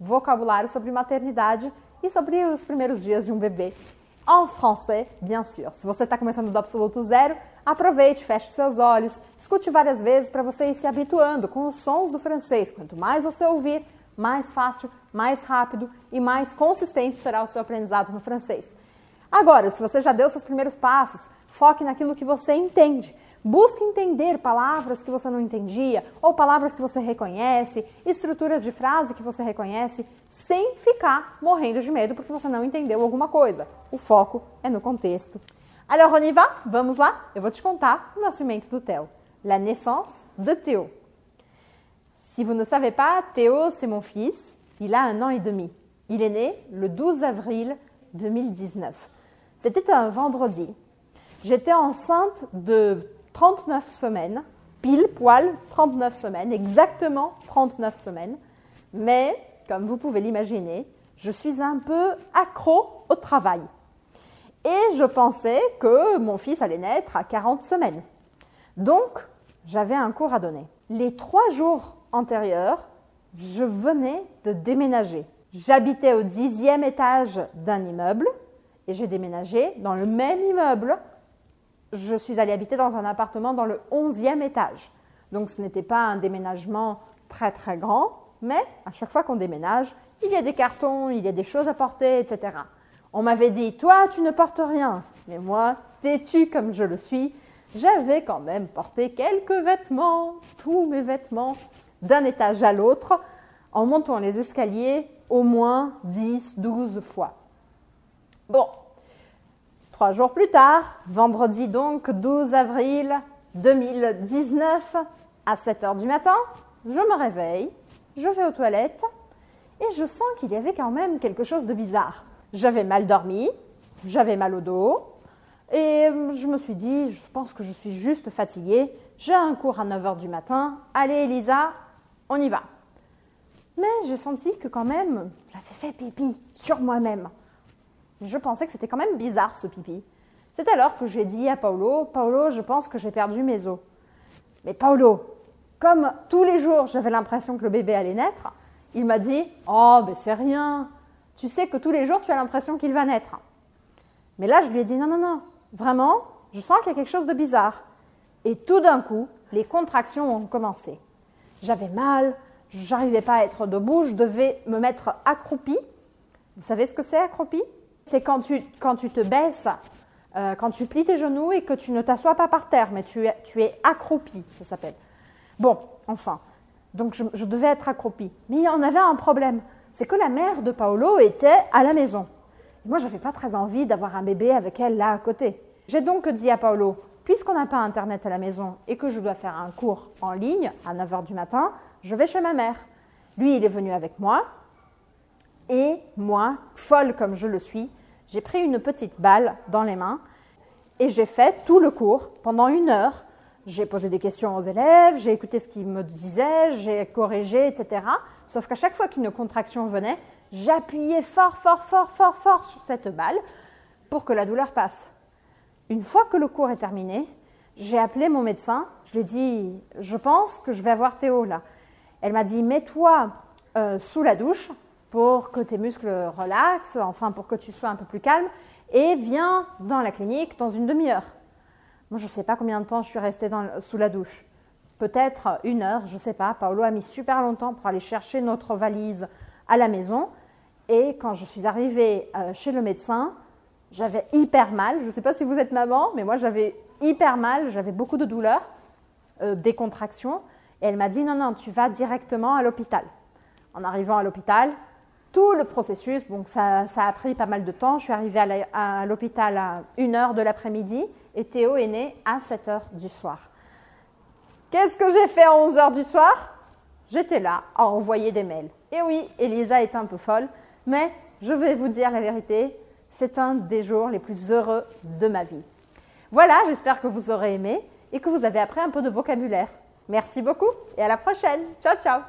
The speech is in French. vocabulário sobre maternidade e sobre os primeiros dias de um bebê. En français, bien sûr. Se você está começando do absoluto zero, aproveite, feche seus olhos, escute várias vezes para você ir se habituando com os sons do francês. Quanto mais você ouvir, mais fácil, mais rápido e mais consistente será o seu aprendizado no francês. Agora, se você já deu seus primeiros passos, foque naquilo que você entende. Busque entender palavras que você não entendia, ou palavras que você reconhece, estruturas de frase que você reconhece, sem ficar morrendo de medo porque você não entendeu alguma coisa. O foco é no contexto. Alors on y va? Vamos lá? Eu vou te contar o nascimento do Theo. La naissance de Theo. Si vous ne savez pas, Theo, c'est mon fils. Il a 1 an et demi. Il est né le 12 avril 2019. C'était un vendredi. J'étais enceinte de 39 semaines, pile poil 39 semaines, exactement 39 semaines. Mais, comme vous pouvez l'imaginer, je suis un peu accro au travail. Et je pensais que mon fils allait naître à 40 semaines. Donc, j'avais un cours à donner. Les 3 jours antérieurs, je venais de déménager. J'habitais au 10e étage d'un immeuble et j'ai déménagé dans le même immeuble. Je suis allée habiter dans un appartement dans le 11e étage. Donc ce n'était pas un déménagement très très grand, mais à chaque fois qu'on déménage, il y a des cartons, il y a des choses à porter, etc. On m'avait dit « Toi, tu ne portes rien !» Mais moi, têtue comme je le suis, j'avais quand même porté quelques vêtements, tous mes vêtements, d'un étage à l'autre, en montant les escaliers au moins 10, 12 fois. Bon. 3 jours plus tard, vendredi donc 12 avril 2019, à 7h du matin, je me réveille, je vais aux toilettes et je sens qu'il y avait quand même quelque chose de bizarre. J'avais mal dormi, j'avais mal au dos et je me suis dit, je pense que je suis juste fatiguée, j'ai un cours à 9h du matin, allez Elisa, on y va. Mais j'ai senti que quand même, j'avais fait pipi sur moi-même. Je pensais que c'était quand même bizarre ce pipi. C'est alors que j'ai dit à Paolo, « Paolo, je pense que j'ai perdu mes os. » Mais Paolo, comme tous les jours j'avais l'impression que le bébé allait naître, il m'a dit « Oh, mais c'est rien, tu sais que tous les jours tu as l'impression qu'il va naître. » Mais là je lui ai dit « Non, non, non, vraiment, je sens qu'il y a quelque chose de bizarre. » Et tout d'un coup, les contractions ont commencé. J'avais mal, j'arrivais pas à être debout, je devais me mettre accroupie. Vous savez ce que c'est accroupie ? C'est quand tu te baisses, quand tu plies tes genoux et que tu ne t'assois pas par terre, mais tu es accroupi, ça s'appelle. Bon, enfin, donc je devais être accroupi. Mais on avait un problème, c'est que la mère de Paolo était à la maison. Et moi, je n'avais pas très envie d'avoir un bébé avec elle là à côté. J'ai donc dit à Paolo, puisqu'on n'a pas Internet à la maison et que je dois faire un cours en ligne à 9h du matin, je vais chez ma mère. Lui, il est venu avec moi et moi, folle comme je le suis, j'ai pris une petite balle dans les mains et j'ai fait tout le cours pendant 1 heure. J'ai posé des questions aux élèves, j'ai écouté ce qu'ils me disaient, j'ai corrigé, etc. Sauf qu'à chaque fois qu'une contraction venait, j'appuyais fort, fort, fort, fort, fort sur cette balle pour que la douleur passe. Une fois que le cours est terminé, j'ai appelé mon médecin, je lui ai dit « Je pense que je vais avoir Théo là ». Elle m'a dit « Mets-toi sous la douche ». Pour que tes muscles relaxent, enfin pour que tu sois un peu plus calme et viens dans la clinique dans 1 demi-heure. Moi, je ne sais pas combien de temps je suis restée sous la douche. Peut-être 1 heure, je ne sais pas. Paolo a mis super longtemps pour aller chercher notre valise à la maison. Et quand je suis arrivée chez le médecin, j'avais hyper mal. Je ne sais pas si vous êtes maman, mais moi j'avais hyper mal. J'avais beaucoup de douleurs, des contractions. Et elle m'a dit, non, non, tu vas directement à l'hôpital. En arrivant à l'hôpital, tout le processus, donc ça a pris pas mal de temps. Je suis arrivée à l'hôpital à 1h de l'après-midi et Théo est né à 7h du soir. Qu'est-ce que j'ai fait à 11h du soir? J'étais là à envoyer des mails. Et oui, Elisa est un peu folle, mais je vais vous dire la vérité, c'est un des jours les plus heureux de ma vie. Voilà, j'espère que vous aurez aimé et que vous avez appris un peu de vocabulaire. Merci beaucoup et à la prochaine. Ciao, ciao!